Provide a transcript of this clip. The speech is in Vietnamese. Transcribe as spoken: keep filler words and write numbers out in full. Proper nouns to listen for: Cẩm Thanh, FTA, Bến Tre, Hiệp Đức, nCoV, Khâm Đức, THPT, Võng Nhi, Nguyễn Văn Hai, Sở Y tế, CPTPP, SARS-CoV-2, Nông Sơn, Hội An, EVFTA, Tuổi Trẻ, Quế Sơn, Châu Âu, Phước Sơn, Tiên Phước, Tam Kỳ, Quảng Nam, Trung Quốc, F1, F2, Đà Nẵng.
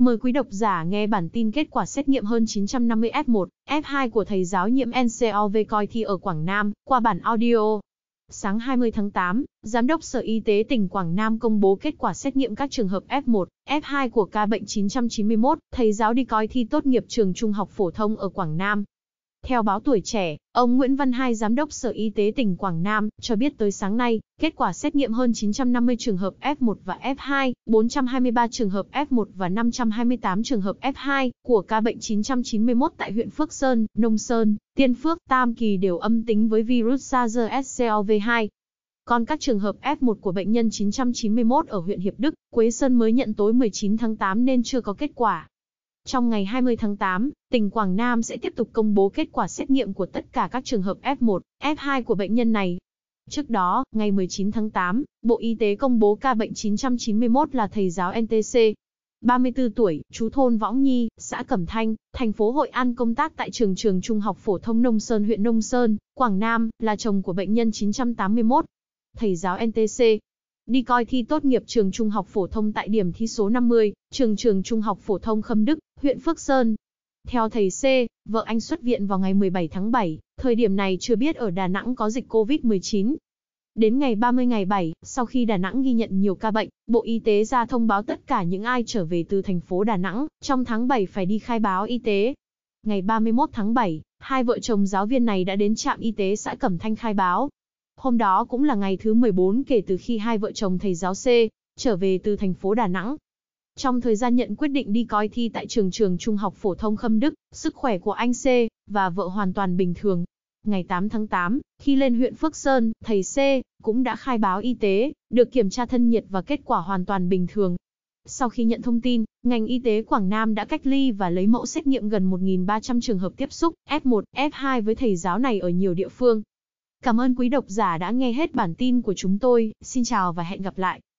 Mời quý độc giả nghe bản tin kết quả xét nghiệm hơn chín trăm năm mươi ép một, ép hai của thầy giáo nhiễm nCoV coi thi ở Quảng Nam, qua bản audio. Sáng hai mươi tháng tám, Giám đốc Sở Y tế tỉnh Quảng Nam công bố kết quả xét nghiệm các trường hợp ép một, ép hai của ca bệnh chín trăm chín mươi mốt, thầy giáo đi coi thi tốt nghiệp trường trung học phổ thông ở Quảng Nam. Theo báo Tuổi Trẻ, ông Nguyễn Văn Hai, Giám đốc Sở Y tế tỉnh Quảng Nam, cho biết tới sáng nay, kết quả xét nghiệm hơn chín trăm năm mươi trường hợp ép một và ép hai, bốn trăm hai mươi ba trường hợp ép một và năm trăm hai mươi tám trường hợp ép hai của ca bệnh chín trăm chín mươi mốt tại huyện Phước Sơn, Nông Sơn, Tiên Phước, Tam Kỳ đều âm tính với virus SARS-xê o vê hai. Còn các trường hợp ép một của bệnh nhân chín trăm chín mươi mốt ở huyện Hiệp Đức, Quế Sơn mới nhận tối mười chín tháng tám nên chưa có kết quả. Trong ngày hai mươi tháng tám, tỉnh Quảng Nam sẽ tiếp tục công bố kết quả xét nghiệm của tất cả các trường hợp ép một, ép hai của bệnh nhân này. Trước đó, ngày mười chín tháng tám, Bộ Y tế công bố ca bệnh chín trăm chín mươi mốt là thầy giáo en tê xê, ba mươi tư tuổi, trú thôn Võng Nhi, xã Cẩm Thanh, thành phố Hội An, công tác tại trường trường Trung học phổ thông Nông Sơn, huyện Nông Sơn, Quảng Nam, là chồng của bệnh nhân chín trăm tám mươi mốt. Thầy giáo en tê xê đi coi thi tốt nghiệp trường trung học phổ thông tại điểm thi số năm mươi, trường trường trung học phổ thông Khâm Đức, huyện Phước Sơn. Theo thầy C, vợ anh xuất viện vào ngày mười bảy tháng bảy, thời điểm này chưa biết ở Đà Nẵng có dịch covid mười chín. Đến ngày ba mươi ngày bảy, sau khi Đà Nẵng ghi nhận nhiều ca bệnh, Bộ Y tế ra thông báo tất cả những ai trở về từ thành phố Đà Nẵng trong tháng bảy phải đi khai báo y tế. Ngày ba mươi mốt tháng bảy, hai vợ chồng giáo viên này đã đến trạm y tế xã Cẩm Thanh khai báo. Hôm đó cũng là ngày thứ mười bốn kể từ khi hai vợ chồng thầy giáo C trở về từ thành phố Đà Nẵng. Trong thời gian nhận quyết định đi coi thi tại trường trường Trung học phổ thông Khâm Đức, sức khỏe của anh C và vợ hoàn toàn bình thường. Ngày tám tháng tám, khi lên huyện Phước Sơn, thầy C cũng đã khai báo y tế, được kiểm tra thân nhiệt và kết quả hoàn toàn bình thường. Sau khi nhận thông tin, ngành y tế Quảng Nam đã cách ly và lấy mẫu xét nghiệm gần một nghìn ba trăm trường hợp tiếp xúc ép một, ép hai với thầy giáo này ở nhiều địa phương. Cảm ơn quý độc giả đã nghe hết bản tin của chúng tôi, xin chào và hẹn gặp lại.